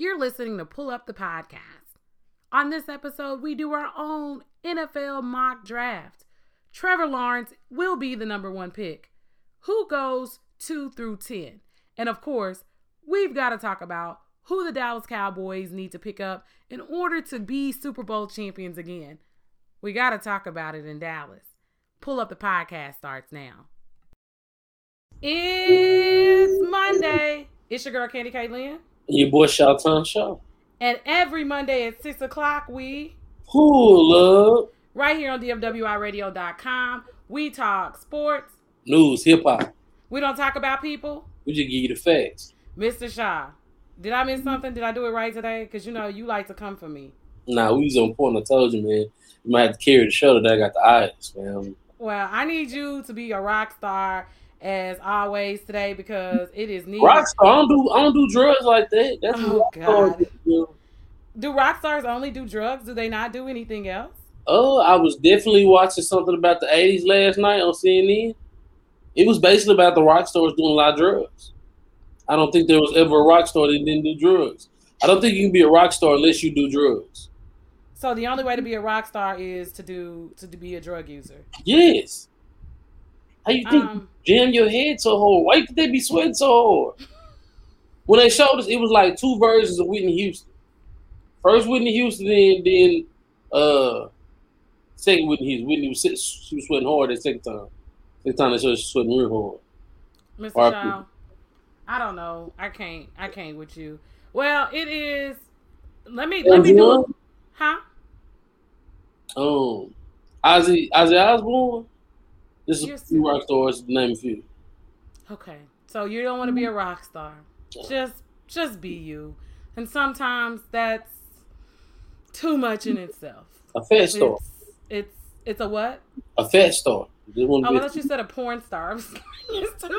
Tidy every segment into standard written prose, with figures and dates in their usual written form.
You're listening to Pull Up the Podcast. On this episode, we do our own NFL mock draft. Trevor Lawrence will be the number one pick. Who goes 2 through 10? And of course, we've got to talk about who the Dallas Cowboys need to pick up in order to be Super Bowl champions again. We got to talk about it in Dallas. Pull Up the Podcast starts now. It's Monday. It's your girl, Candy K. Lynn. Your boy, Shelton Show. And every Monday at 6 o'clock, we pull up. Right here on DFWiradio.com. We talk sports, news, hip-hop. We don't talk about people. We just give you the facts. Mr. Shaw, did I miss something? Did I do it right today? Because, you know, you like to come for me. Nah, we was on point. I told you, man. You might have to carry the show today. I got the eyes, man. Well, I need you to be a rock star as always today because it is needed. Rock star? I don't do drugs like that. That's what rock stars do. Do rock stars only do drugs? Do they not do anything else? Oh, I was definitely watching something about the 80s last night on CNN. It was basically about the rock stars doing a lot of drugs. I don't think there was ever a rock star that didn't do drugs. I don't think you can be a rock star unless you do drugs. So the only way to be a rock star is to be a drug user. Yes. How you think you jam your head so hard? Why could they be sweating so hard? When they showed us, it was like two versions of Whitney Houston. First Whitney Houston, then second Whitney was sweating hard at second time. Second time they showed us sweating real hard. Mr. Child, I don't know. I can't with you. Well, it is. Let me do it. Huh? Oh, Ozzy Osbourne. This is a few rock stars. Name a few. Okay, so you don't want to be a rock star. Just be you. And sometimes that's too much in itself. A fat star. It's a what? A fat star. Oh, I thought you said a porn star. I'm sorry. It's too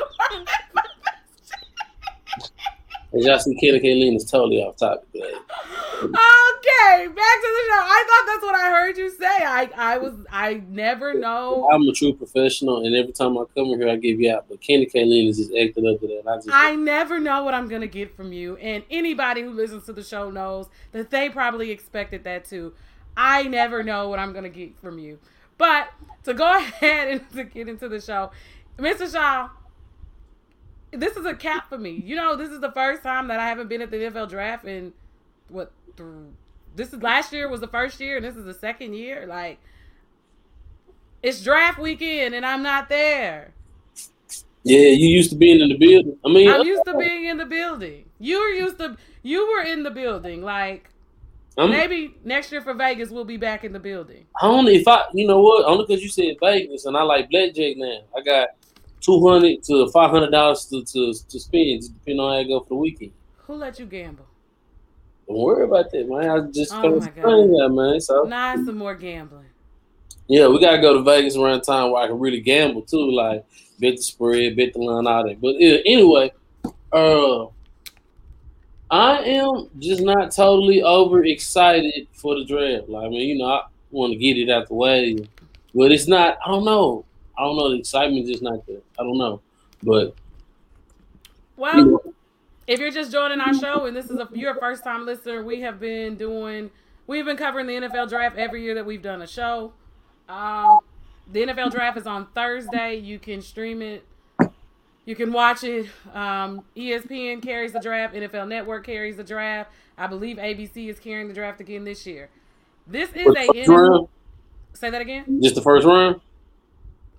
much. As y'all see, Kayla Kaylin is totally off topic. Okay, back to the show. I thought that's what I heard you say. I never know. I'm a true professional, and every time I come here, I give you out. But Candy Kaylin is just acting up to that. I never know what I'm going to get from you. And anybody who listens to the show knows that they probably expected that too. I never know what I'm going to get from you. But to go ahead and to get into the show, Mr. Shaw, this is a cap for me. You know, this is the first time that I haven't been at the NFL draft in last year was the first year and this is the second year. Like, it's draft weekend and I'm not there. Yeah, you used to being in the building. I mean, I'm used to being in the building. You were in the building. Like, maybe next year for Vegas we'll be back in the building. Only because you said Vegas and I like blackjack now. I got $200 to $500 to spend, depending on how I go for the weekend. Who let you gamble? Don't worry about that, man. I just man. So now it's some more gambling. Yeah, we gotta go to Vegas around time where I can really gamble too, like bet the spread, bet the line, all that. But anyway, I am just not totally overexcited for the draft. Like, I mean, you know, I want to get it out the way, but it's not. I don't know. The excitement is not there. I don't know. But well, you know, if you're just joining our show and this is you're a first time listener, we've been covering the NFL draft every year that we've done a show. The NFL draft is on Thursday. You can stream it. You can watch it. ESPN carries the draft. NFL Network carries the draft. I believe ABC is carrying the draft again this year. This is round. Say that again. Just the first round.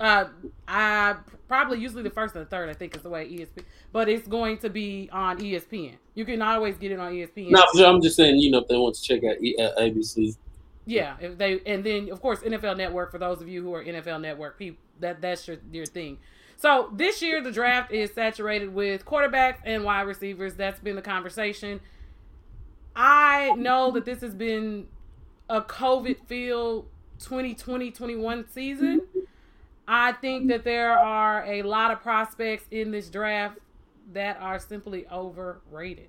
I probably usually the first and the third, I think, is the way ESPN, but it's going to be on ESPN. You can always get it on ESPN. No, I'm just saying, you know, if they want to check out ABC. Yeah, and then of course NFL Network for those of you who are NFL Network people, that's your thing. So this year the draft is saturated with quarterbacks and wide receivers. That's been the conversation. I know that this has been a COVID-filled 2020-21 season. I think that there are a lot of prospects in this draft that are simply overrated.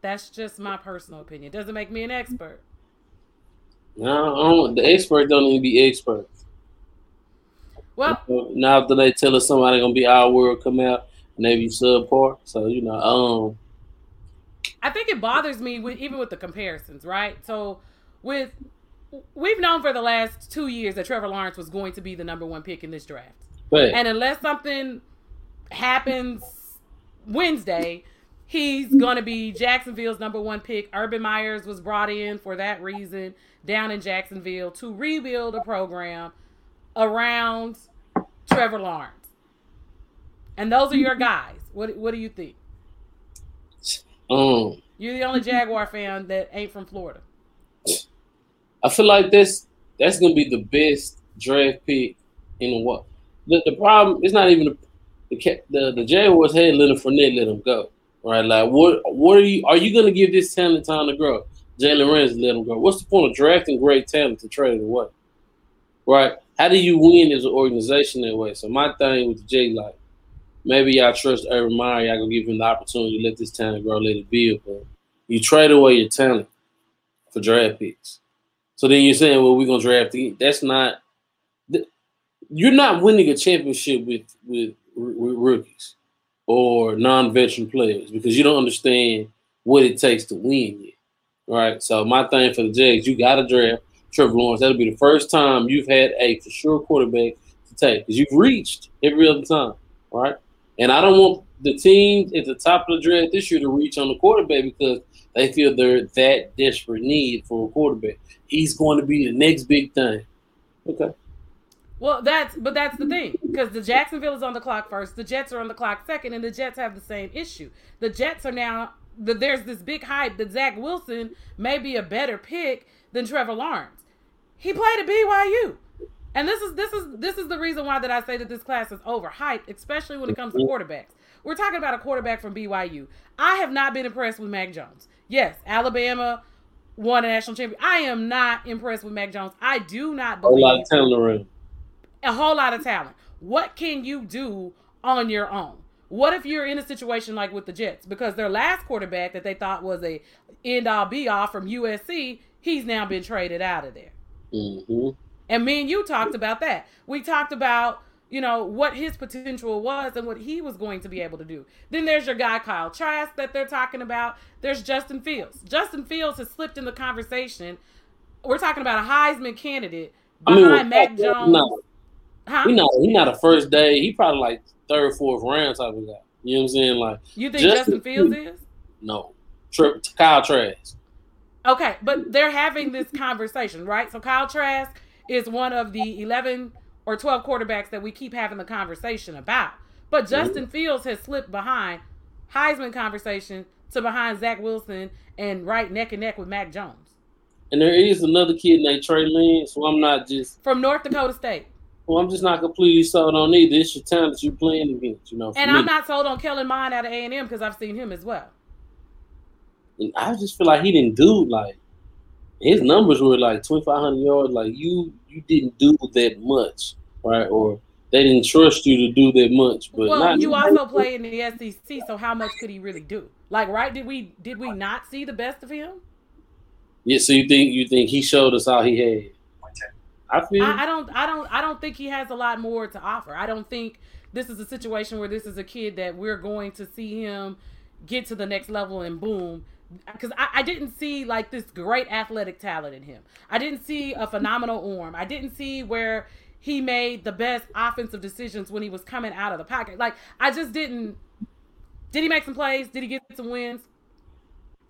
That's just my personal opinion. Doesn't make me an expert. No, the expert don't even be experts. Well, now after they tell us somebody gonna be our world come out and they be subpar, so you know, I think it bothers me with, even with the comparisons, right? So with, we've known for the last 2 years that Trevor Lawrence was going to be the number one pick in this draft. Right. And unless something happens Wednesday, he's going to be Jacksonville's number one pick. Urban Meyer was brought in for that reason down in Jacksonville to rebuild a program around Trevor Lawrence. And those are your guys. What do you think? You're the only Jaguar fan that ain't from Florida. I feel like that's going to be the best draft pick in the world. The problem is not even the Jaguars had Leonard Fournette let him go. Right? Like, what are you going to give this talent time to grow? Jalen Ramsey let him go. What's the point of drafting great talent to trade it away? Right? How do you win as an organization that way? So my thing with the Jags, like, maybe y'all trust Urban Meyer, y'all going to give him the opportunity to let this talent grow, let it build. But you trade away your talent for draft picks. So then you're saying, well, we're going to draft the – that's not – you're not winning a championship with rookies or non-veteran players because you don't understand what it takes to win yet, right? So my thing for the Jags, you got to draft Trevor Lawrence. That'll be the first time you've had a for sure quarterback to take because you've reached every other time, right? And I don't want the teams at the top of the draft this year to reach on the quarterback because they feel they're that desperate need for a quarterback. He's going to be the next big thing. Okay. Well, that's the thing because the Jacksonville is on the clock first, the Jets are on the clock second, and the Jets have the same issue. The Jets are now there's this big hype that Zach Wilson may be a better pick than Trevor Lawrence. He played at BYU. And this is the reason why that I say that this class is overhyped, especially when it comes to quarterbacks. We're talking about a quarterback from BYU. I have not been impressed with Mac Jones. Yes, Alabama won a national championship. I am not impressed with Mac Jones. I do not believe a whole lot of talent. What can you do on your own? What if you're in a situation like with the Jets? Because their last quarterback that they thought was a end-all be-all from USC, he's now been traded out of there. Mm-hmm. And me and you talked about that. We talked about, you know, what his potential was and what he was going to be able to do. Then there's your guy, Kyle Trask, that they're talking about. There's Justin Fields. Justin Fields has slipped in the conversation. We're talking about a Heisman candidate behind Mac Jones. He's not a first day. He probably like third, fourth round type of guy. You know what I'm saying? Like, you think Justin Fields is? No. Kyle Trask. Okay, but they're having this conversation, right? So Kyle Trask is one of the 11 or 12 quarterbacks that we keep having the conversation about. But Justin Fields has slipped behind Heisman conversation to behind Zach Wilson and right neck and neck with Mac Jones. And there is another kid named Trey Lance, so I'm not just... From North Dakota State. Well, I'm just not completely sold on either. It's your time that you're playing against, you know. And I'm not sold on Kellen Mond out of A&M because I've seen him as well. And I just feel like he didn't do, like, his numbers were like 2,500 yards. Like, you didn't do that much, right? Or they didn't trust you to do that much. But you also play in the SEC, so how much could he really do? Like, right? Did we not see the best of him? Yeah. So you think he showed us all he had? I don't think he has a lot more to offer. I don't think this is a situation where this is a kid that we're going to see him get to the next level and boom. Because I didn't see, like, this great athletic talent in him. I didn't see a phenomenal arm. I didn't see where he made the best offensive decisions when he was coming out of the pocket. Like, I just didn't – did he make some plays? Did he get some wins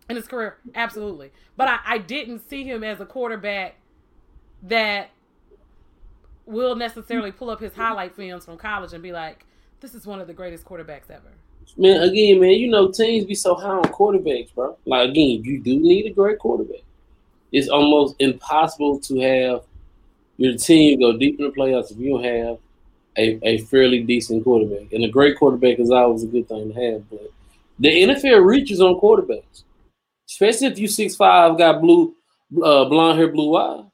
in his career? Absolutely. But I didn't see him as a quarterback that will necessarily pull up his highlight films from college and be like, this is one of the greatest quarterbacks ever. Man, again, you know, teams be so high on quarterbacks, bro. Like, again, you do need a great quarterback. It's almost impossible to have your team go deep in the playoffs if you don't have a fairly decent quarterback. And a great quarterback is always a good thing to have. But the NFL reaches on quarterbacks, especially if you 6'5", got blonde hair, blue eyes.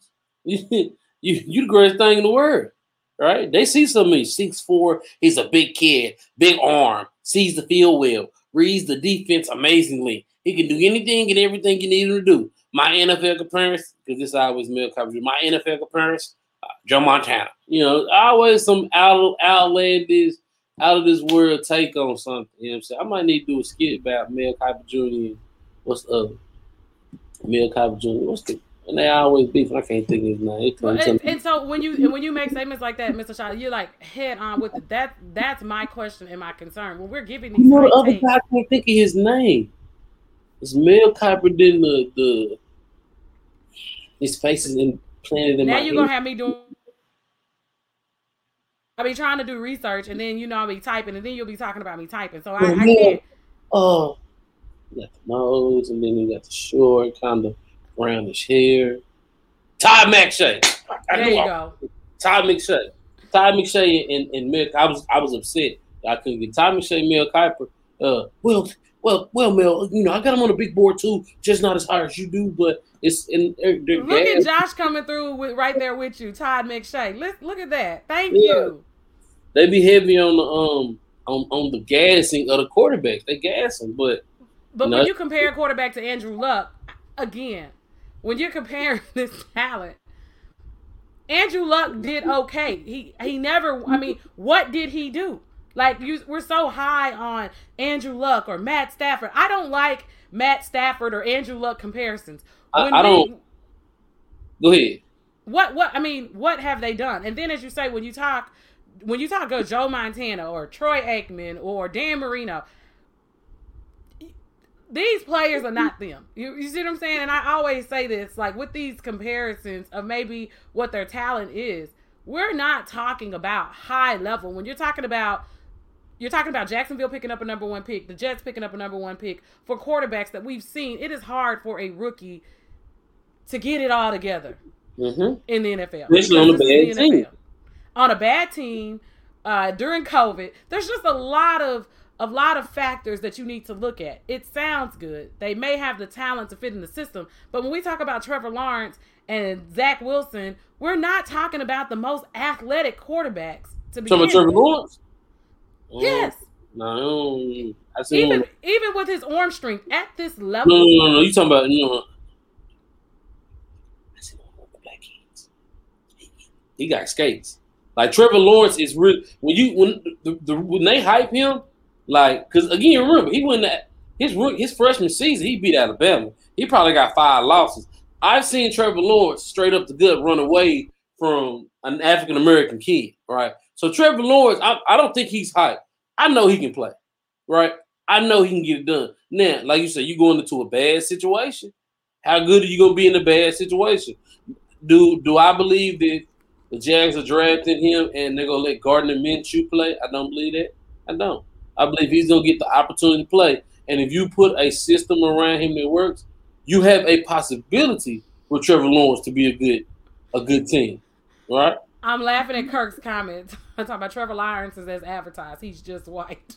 You the greatest thing in the world, right? They see something. He's 6'4", he's a big kid, big arm. Sees the field well, reads the defense amazingly. He can do anything and everything you need him to do. My NFL comparison, because this always Mel Kiper Jr., my NFL comparison, Joe Montana. You know, always some out of this world take on something. You know what I'm saying? I might need to do a skit about Mel Kiper Jr. what's Mel Kiper Jr. What's the and they always beef. I can't think of his name. And so when you make statements like that, Mr. Shaw, you're like head on with it. That's my question and my concern. When we're giving these, the other guy, I can't think of his name. It's Mel Kiper did the his face is implanted in my. Now you're gonna have me doing. I'll be trying to do research, and then I'll be typing, and then you'll be talking about me typing. So I can't. Oh, you got the nose, and then you got the short, kind of brownish hair. Todd McShay. There you go. Todd McShay, and Mel. I was upset I couldn't get Todd McShay, Mel Kiper. Well, Mel. I got him on a big board too, just not as high as you do, but. Look at Josh coming through with right there with you, Todd McShay. Look at that. Thank you. They be heavy on the on the gassing of the quarterbacks. They gas them, but when you compare quarterback to Andrew Luck, again, when you're comparing this talent, Andrew Luck did okay. He never. I mean, what did he do? Like we're so high on Andrew Luck or Matt Stafford. I don't like Matt Stafford or Andrew Luck comparisons. I don't. Go ahead. What have they done? And then, as you say, when you talk of Joe Montana or Troy Aikman or Dan Marino, these players are not them. You see what I'm saying? And I always say this, like with these comparisons of maybe what their talent is, we're not talking about high level. When you're talking about Jacksonville picking up a number one pick, the Jets picking up a number one pick for quarterbacks that we've seen. It is hard for a rookie to get it all together in the NFL. Especially on a bad team. On a bad team during COVID, there's just a lot of factors that you need to look at. It sounds good. They may have the talent to fit in the system, but when we talk about Trevor Lawrence and Zach Wilson, we're not talking about the most athletic quarterbacks to be. Trevor Lawrence. Yes. No, I see even with his arm strength at this level. No. You talking about I see one of the black kids. He got skates. Like Trevor Lawrence is real. When they hype him, like because again, remember he went that his freshman season he beat Alabama. He probably got 5 losses. I've seen Trevor Lawrence straight up the gut run away from an African American kid, right? So Trevor Lawrence, I don't think he's hyped. I know he can play, right? I know he can get it done. Now, like you said, you're going into a bad situation. How good are you going to be in a bad situation? Do I believe that the Jags are drafting him and they're going to let Gardner Minshew play? I don't believe that. I don't. I believe he's going to get the opportunity to play. And if you put a system around him that works, you have a possibility for Trevor Lawrence to be a good team, right? I'm laughing at Kirk's comments. I'm talking about Trevor Lawrence is as advertised. He's just white.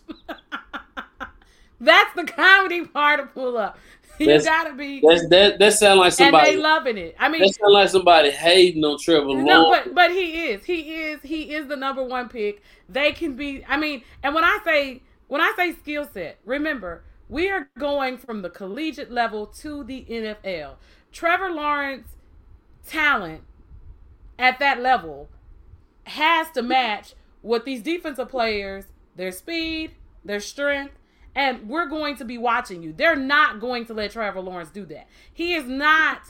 That's the comedy part of Pull Up. That sounds like somebody. And they loving it. I mean, that sounds like somebody hating on Trevor Lawrence. No, but he is the number one pick. They can be. I mean, and when I say skill set, remember we are going from the collegiate level to the NFL. Trevor Lawrence talent at that level has to match what these defensive players, their speed, their strength, and we're going to be watching you. They're not going to let Trevor Lawrence do that. He is not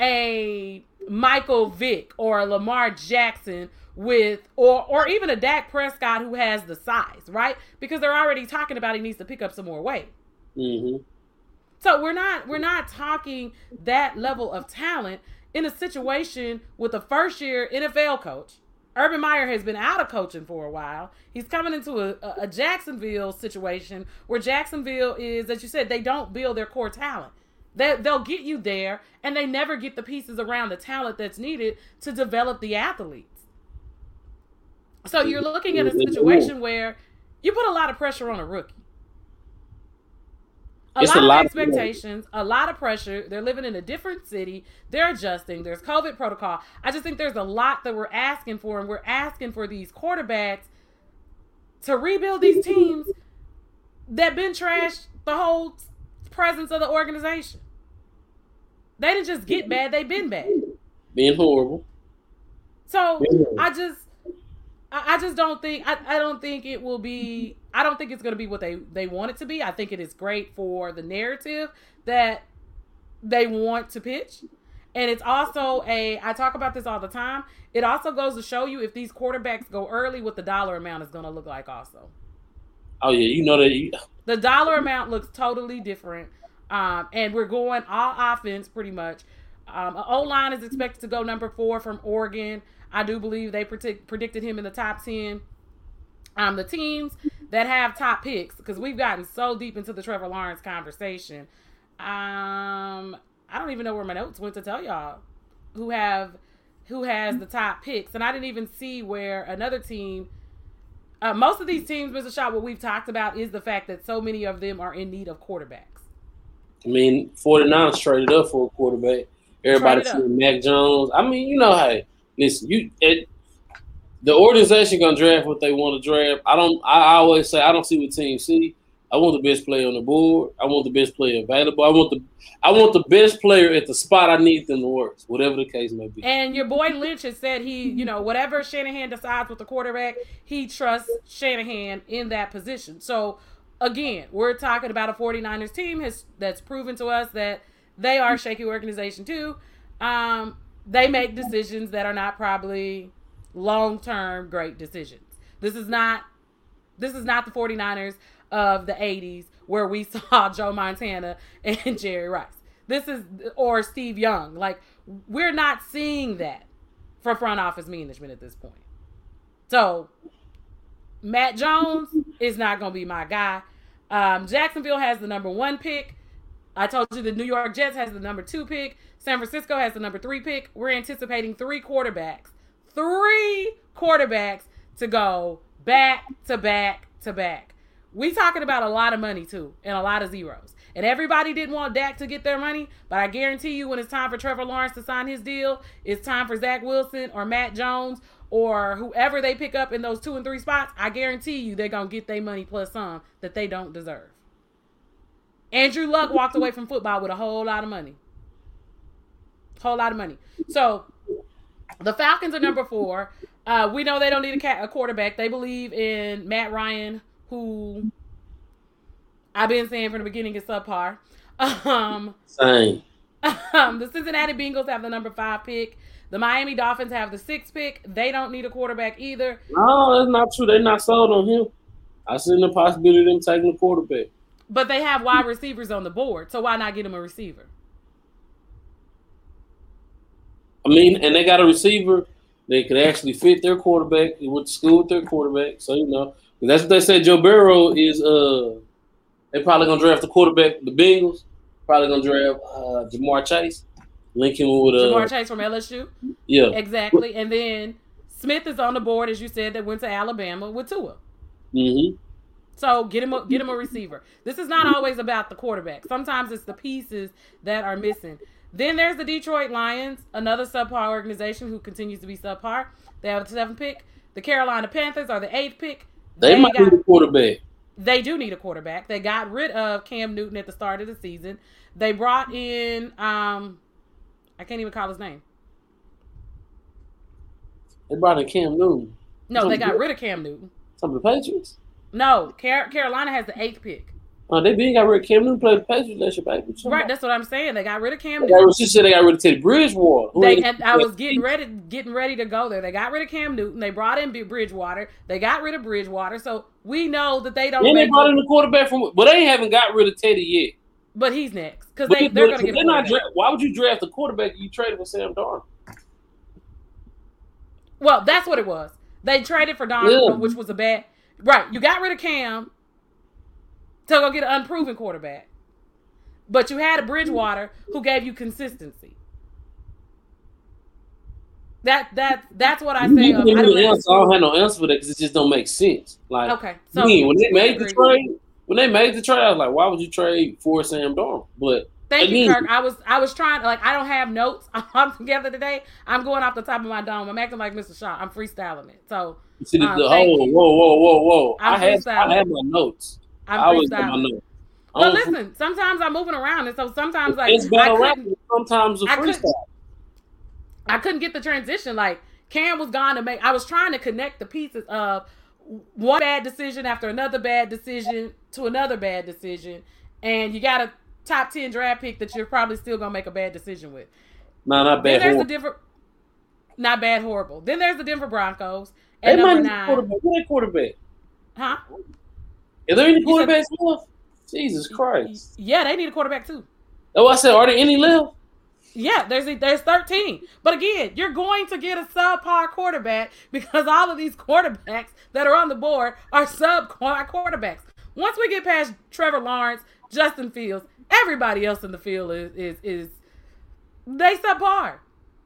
a Michael Vick or a Lamar Jackson or even a Dak Prescott who has the size, right? Because they're already talking about he needs to pick up some more weight. Mm-hmm. So we're not talking that level of talent in a situation with a first-year NFL coach. Urban Meyer has been out of coaching for a while. He's coming into a Jacksonville situation where Jacksonville is, as you said, they don't build their core talent. They'll get you there, and they never get the pieces around the talent that's needed to develop the athletes. So you're looking at a situation where you put a lot of pressure on a rookie. A lot of expectations, a lot of pressure. They're living in a different city. They're adjusting. There's COVID protocol. I just think there's a lot that we're asking for, and we're asking for these quarterbacks to rebuild these teams that been trashed the whole presence of the organization. They didn't just get bad. They've been bad. Being horrible. So I just, I just don't think I don't think it's going to be what they want it to be. I think it is great for the narrative that they want to pitch. And it's also I talk about this all the time. It also goes to show you if these quarterbacks go early, what the dollar amount is going to look like also. Oh, yeah. You know that. The dollar amount looks totally different. And we're going all offense pretty much. O-line is expected to go number 4 from Oregon. I do believe they predicted him in the top 10. The teams that have top picks, because we've gotten so deep into the Trevor Lawrence conversation. I don't even know where my notes went to tell y'all who has the top picks. And I didn't even see where another team, most of these teams, Mr. Shaw, what we've talked about is the fact that so many of them are in need of quarterbacks. I mean, 49ers traded up for a quarterback. Everybody's seeing Mac Jones. I mean, you know, hey, listen, the organization gonna draft what they want to draft. I always say I don't see what teams see. I want the best player on the board. I want the best player available. I want the best player at the spot I need them to work, whatever the case may be. And your boy Lynch has said whatever Shanahan decides with the quarterback, he trusts Shanahan in that position. So, again, we're talking about a 49ers team that's proven to us that they are a shaky organization too. They make decisions that are not probably long-term great decisions. This is not the 49ers of the 80s where we saw Joe Montana and Jerry Rice. Or Steve Young. Like, we're not seeing that for front office management at this point. So, Matt Jones is not going to be my guy. Jacksonville has the number 1 pick. I told you the New York Jets has the number 2 pick. San Francisco has the number 3 pick. We're anticipating 3 quarterbacks to go back to back to back. We talking about a lot of money, too, and a lot of zeros. And everybody didn't want Dak to get their money, but I guarantee you when it's time for Trevor Lawrence to sign his deal, it's time for Zach Wilson or Matt Jones or whoever they pick up in those 2 and 3 spots, I guarantee you they're going to get their money plus some that they don't deserve. Andrew Luck walked away from football with a whole lot of money. So the Falcons are number 4. We know they don't need a quarterback. They believe in Matt Ryan, who I've been saying from the beginning is subpar. Same. The Cincinnati Bengals have the number 5 pick. The Miami Dolphins have the 6th pick. They don't need a quarterback either. No, that's not true. They're not sold on him. I seen the possibility of them taking a quarterback. But they have wide receivers on the board, so why not get them a receiver? I mean, and they got a receiver that could actually fit their quarterback. He went to school with their quarterback, so you know. That's what they said. Joe Burrow is they probably gonna draft the quarterback. The Bengals probably gonna draft Jamar Chase. Link him with Jamar Chase from LSU. Yeah, exactly. And then Smith is on the board, as you said, that went to Alabama with Tua. Mm-hmm. So get him a receiver. This is not always about the quarterback. Sometimes it's the pieces that are missing. Then there's the Detroit Lions, another subpar organization who continues to be subpar. They have the 7th pick. The Carolina Panthers are the 8th pick. They might need a quarterback. They do need a quarterback. They got rid of Cam Newton at the start of the season. They brought in, I can't even call his name. They brought in Cam Newton. No, they got rid of Cam Newton. Some of the Patriots? No, Carolina has the 8th pick. Oh, they didn't got rid of Cam Newton. Played the Patriots last year, baby. Right, that's what I'm saying. They got rid of Cam Newton. She said they got rid of Teddy Bridgewater. I was getting ready to go there. They got rid of Cam Newton. They brought in Bridgewater. They got rid of Bridgewater. So we know that they don't. Then they brought in the quarterback from. But they haven't got rid of Teddy yet. But he's next because they're going to get. Why would you draft a quarterback you traded for Sam Darnold? Well, that's what it was. They traded for Darnold, which was a bad. Right, you got rid of Cam. To go get an unproven quarterback. But you had a Bridgewater who gave you consistency. That's what I say. I don't have no answer for that because it just don't make sense. Like, okay, so when they made the trade, I was like, why would you trade for Sam Darnold? But thank you, Kirk. I was trying to, like, I don't have notes all together today. I'm going off the top of my dome. I'm acting like Mr. Shaw. I'm freestyling it. So you see whoa. I have my notes. I always got my notes. But listen, sometimes I'm moving around, and so sometimes like it's been around. Sometimes a freestyle. I couldn't get the transition. Like Cam was gone to make. I was trying to connect the pieces of one bad decision after another bad decision to another bad decision, and you got a top 10 draft pick that you're probably still gonna make a bad decision with. No, not bad. Then there's horrible. Then there's the Denver Broncos at number 9. Who's that quarterback? Huh? Are there any quarterbacks left? Jesus Christ. Yeah, they need a quarterback too. Oh, I said, are there any left? Yeah, there's 13. But again, you're going to get a subpar quarterback because all of these quarterbacks that are on the board are subpar quarterbacks. Once we get past Trevor Lawrence, Justin Fields, everybody else in the field is they subpar.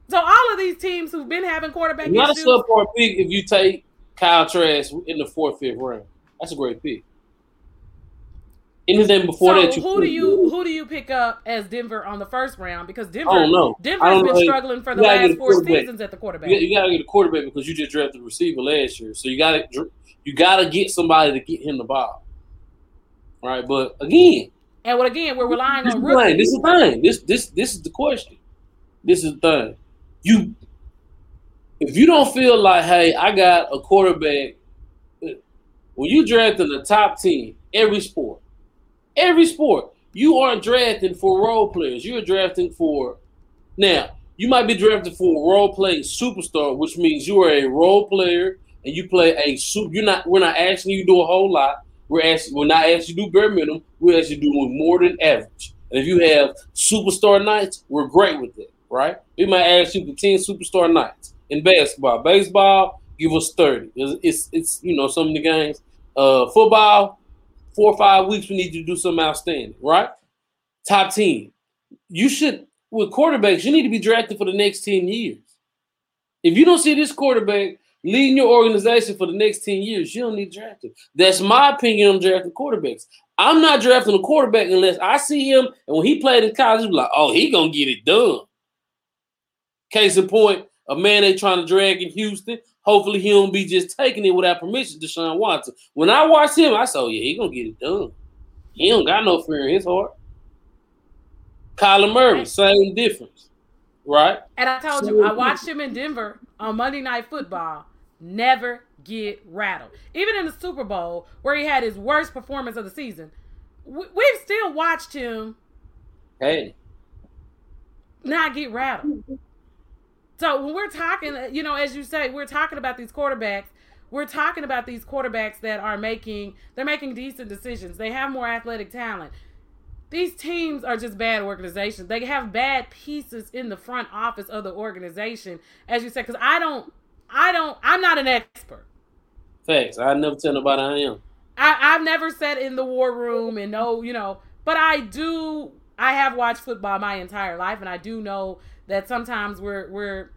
So all of these teams who've been having quarterback issues. Not a subpar pick if you take Kyle Trask in the 4th, 5th round. That's a great pick. Anything before that, who do you pick up as Denver on the first round? Because Denver's been struggling for the last 4 seasons at the quarterback. You gotta get a quarterback because you just drafted a receiver last year, so you gotta get somebody to get him the ball, right? But again, we're relying on rookies. This is the thing. This is the question. This is the thing. If you don't feel like, hey, I got a quarterback, when you draft in the top 10, every sport, you aren't drafting for role players. You're drafting for – now, you might be drafted for a role-playing superstar, which means you are a role player and you play a – we're not asking you to do a whole lot. We're not asking you to do bare minimum. We're asking you to do more than average. And if you have superstar nights, we're great with it, right? We might ask you for 10 superstar nights in basketball. Baseball, give us 30. It's some of the games. Football, 4 or 5 weeks, we need you to do something outstanding, right? Top 10. You should, with quarterbacks, you need to be drafted for the next 10 years. If you don't see this quarterback leading your organization for the next 10 years, you don't need drafted. That's my opinion on drafting quarterbacks. I'm not drafting a quarterback unless I see him, and when he played in college, I'm like, oh, he going to get it done. Case in point, a man they trying to drag in Houston. Hopefully he don't be just taking it without permission, Deshaun Watson. When I watched him, I said, yeah, he going to get it done. He don't got no fear in his heart. Kyler Murray, same difference, right? And I told you, I watched him in Denver on Monday Night Football. Never get rattled. Even in the Super Bowl, where he had his worst performance of the season, we've still watched him not get rattled. So when we're talking, as you say, we're talking about these quarterbacks that are making decent decisions. They have more athletic talent. These teams are just bad organizations. They have bad pieces in the front office of the organization, as you said, because I'm not an expert. Thanks. I never tell nobody I am. I've never sat in the war room and but I have watched football my entire life, and I do know that sometimes we're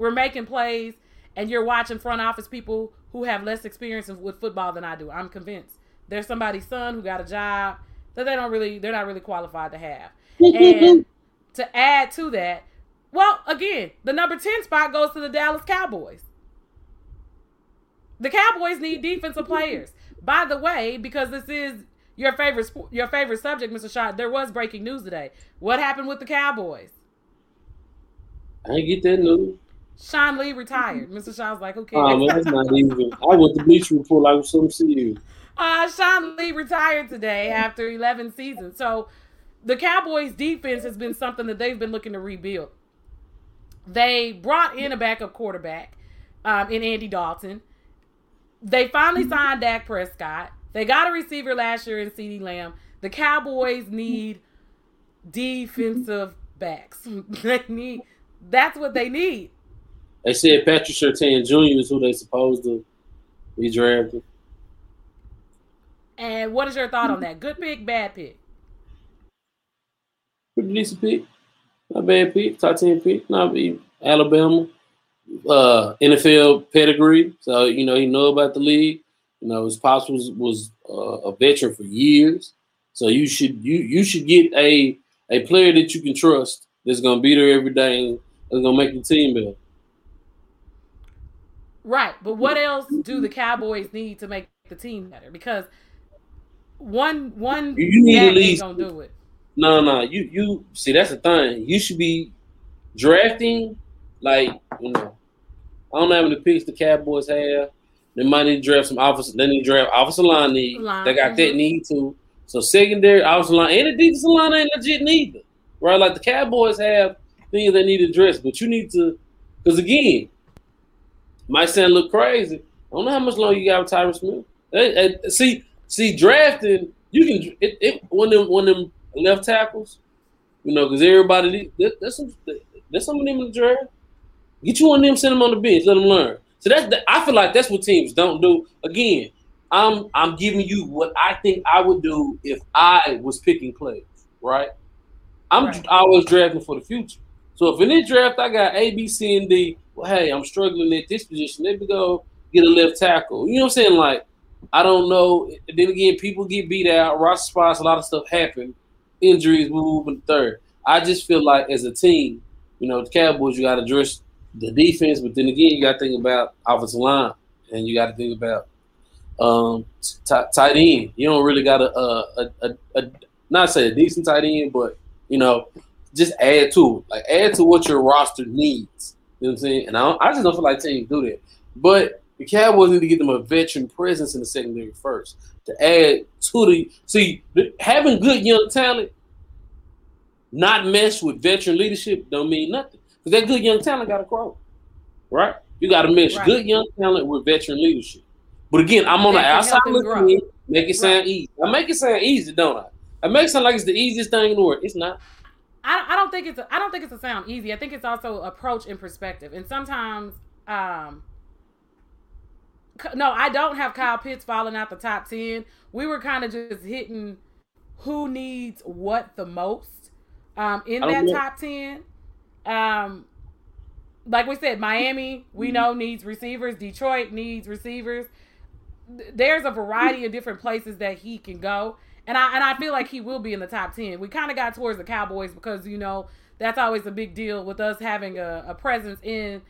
making plays and you're watching front office people who have less experience with football than I do. I'm convinced there's somebody's son who got a job that they're not really qualified to have. And to add to that, well, again, the number 10 spot goes to the Dallas Cowboys. The Cowboys need defensive players. By the way, because this is your favorite subject, Mr. Schott, there was breaking news today. What happened with the Cowboys? I didn't get that news. Sean Lee retired. Mr. Shaw's like, who cares? Oh, that's not even. I went to Bleacher Report like some serious. Sean Lee retired today after 11 seasons. So the Cowboys' defense has been something that they've been looking to rebuild. They brought in a backup quarterback in Andy Dalton. They finally signed Dak Prescott. They got a receiver last year in CeeDee Lamb. The Cowboys need defensive backs. That's what they need. They said Patrick Surtain Jr. is who they supposed to be drafted. And what is your thought on that? Good pick, bad pick? Pretty decent pick. Not bad pick. Top 10 pick. Not even Alabama. NFL pedigree. So, he know about the league. His pops was a veteran for years. So you should get a player that you can trust that's going to be there every day and it's going to make the team better. Right, but what else do the Cowboys need to make the team better? Because one bad ain't going to do it. No. You see, that's the thing. You should be drafting, like, I don't know how many picks the Cowboys have. They might need to draft some offensive. They need to draft offensive line need. They got that need too. So secondary, offensive line, and the defensive line ain't legit neither, right? Like the Cowboys have things they need to address, but you need to, because again, might sound a little crazy. I don't know how much longer you got with Tyron Smith. See, drafting, you can one of them left tackles, you know, because everybody there's some of them in the draft. Get you one of them, send them on the bench, let them learn. So I feel like that's what teams don't do. Again, I'm giving you what I think I would do if I was picking players, right? I was drafting for the future. So if in this draft I got A, B, C, and D, well, hey, I'm struggling at this position. Let me go get a left tackle. You know what I'm saying? Like, I don't know. Then again, people get beat out, roster spots, a lot of stuff happen, injuries, move and third. I just feel like as a team, you know, the Cowboys, you got to address the defense, but then again, you got to think about offensive line, and you got to think about tight end. You don't really got a not say a decent tight end, but you know, just add to it. Like add to what your roster needs. You know what I'm saying? And I just don't feel like teams do that. But the Cowboys need to get them a veteran presence in the secondary first to add to the. See, having good young talent, not meshed with veteran leadership, don't mean nothing. Because that good young talent got to grow, right? You got to mesh good young talent with veteran leadership. But again, I'm on the outside looking in, make it sound easy. I make it sound easy, don't I? I make it sound like it's the easiest thing in the world. It's not. I don't think it's a sound easy. I think it's also approach and perspective. And sometimes, no, I don't have Kyle Pitts falling out the top 10. We were kind of just hitting who needs what the most in that top 10. Like we said, Miami, we know needs receivers. Detroit needs receivers. There's a variety of different places that he can go. And I feel like he will be in the top 10. We kind of got towards the Cowboys because, you know, that's always a big deal with us having a presence in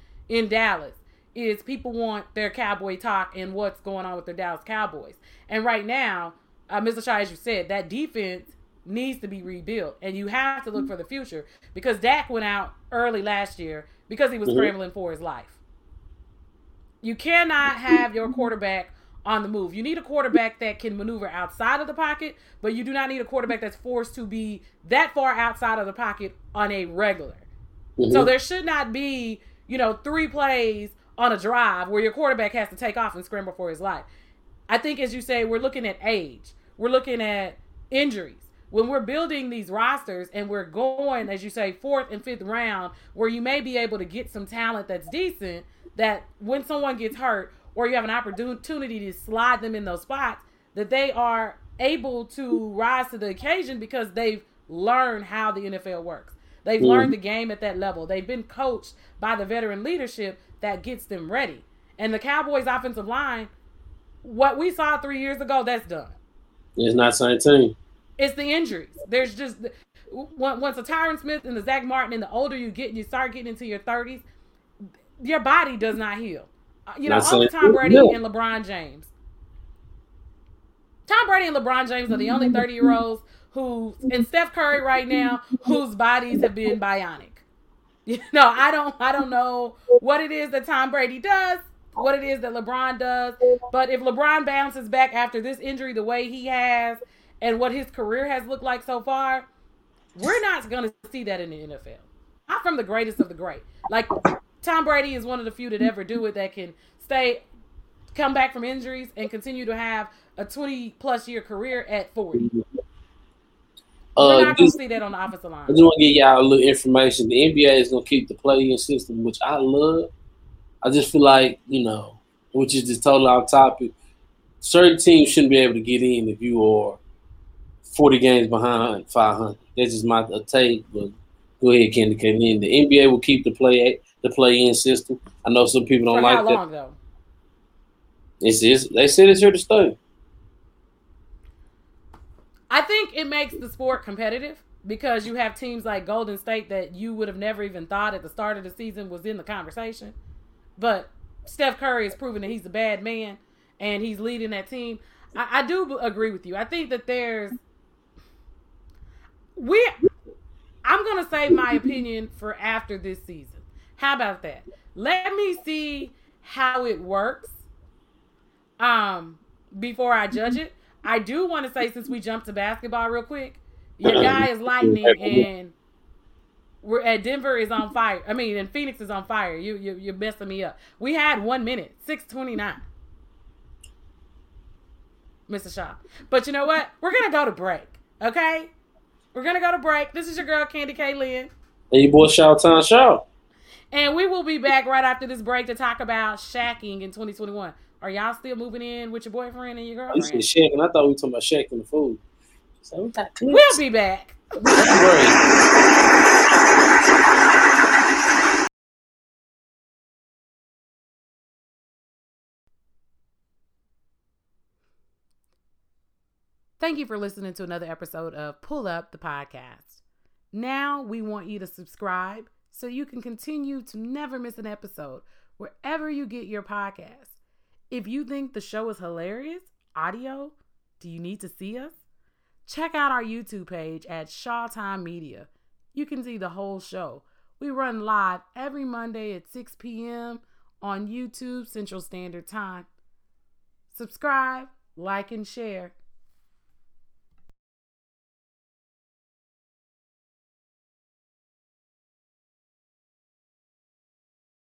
Dallas is people want their Cowboy talk and what's going on with their Dallas Cowboys. And right now, Mr. Shai, as you said, that defense needs to be rebuilt. And you have to look for the future because Dak went out early last year because he was scrambling for his life. You cannot have your quarterback on the move. You need a quarterback that can maneuver outside of the pocket, but you do not need a quarterback that's forced to be that far outside of the pocket on a regular. Mm-hmm. So there should not be, you know, 3 plays on a drive where your quarterback has to take off and scramble for his life. I think, as you say, we're looking at age. We're looking at injuries. When we're building these rosters and we're going, as you say, 4th and 5th round, where you may be able to get some talent that's decent, that when someone gets hurt or you have an opportunity to slide them in those spots, that they are able to rise to the occasion because they've learned how the NFL works. They've learned the game at that level. They've been coached by the veteran leadership that gets them ready. And the Cowboys offensive line, what we saw 3 years ago, that's done. It's not the same team. It's the injuries. There's just once a Tyron Smith and the Zach Martin and the older you get and you start getting into your 30s, your body does not heal. You know, only Tom Brady and LeBron James. Tom Brady and LeBron James are the only 30-year-olds and Steph Curry right now, whose bodies have been bionic. You know, I don't know what it is that Tom Brady does, what it is that LeBron does, but if LeBron bounces back after this injury the way he has and what his career has looked like so far, we're not going to see that in the NFL. Not from the greatest of the great. Like, Tom Brady is one of the few that ever do it that can come back from injuries and continue to have a 20-plus year career at 40. We're not going to see that on the offensive line. I just want to give y'all a little information. The NBA is going to keep the play-in system, which I love. I just feel like, you know, which is just totally off topic, certain teams shouldn't be able to get in if you are 40 games behind 500. That's just my take, but go ahead, Candy K. The NBA will keep the play-in system. I know some people don't like that. For how long, though? They said it's here to stay. I think it makes the sport competitive because you have teams like Golden State that you would have never even thought at the start of the season was in the conversation. But Steph Curry is proving that he's a bad man and he's leading that team. I do agree with you. I think that I'm going to save my opinion for after this season. How about that? Let me see how it works before I judge it. I do want to say, since we jumped to basketball real quick, your guy is lightning and we're at Denver is on fire. I mean, and Phoenix is on fire. You're messing me up. We had 1 minute, 6:29. Mr. Shaw. But you know what? We're going to go to break, okay? We're going to go to break. This is your girl, Candy K. Lynn. And your boy, Shaw Town Shaw. And we will be back right after this break to talk about shacking in 2021. Are y'all still moving in with your boyfriend and your girlfriend? You said shacking. I thought we were talking about shacking the food. So we got clips. We'll be back. Thank you for listening to another episode of Pull Up the Podcast. Now we want you to subscribe so you can continue to never miss an episode wherever you get your podcast. If you think the show is hilarious, audio, do you need to see us? Check out our YouTube page at Shawtime Media. You can see the whole show. We run live every Monday at 6 p.m. on YouTube Central Standard Time. Subscribe, like, and share.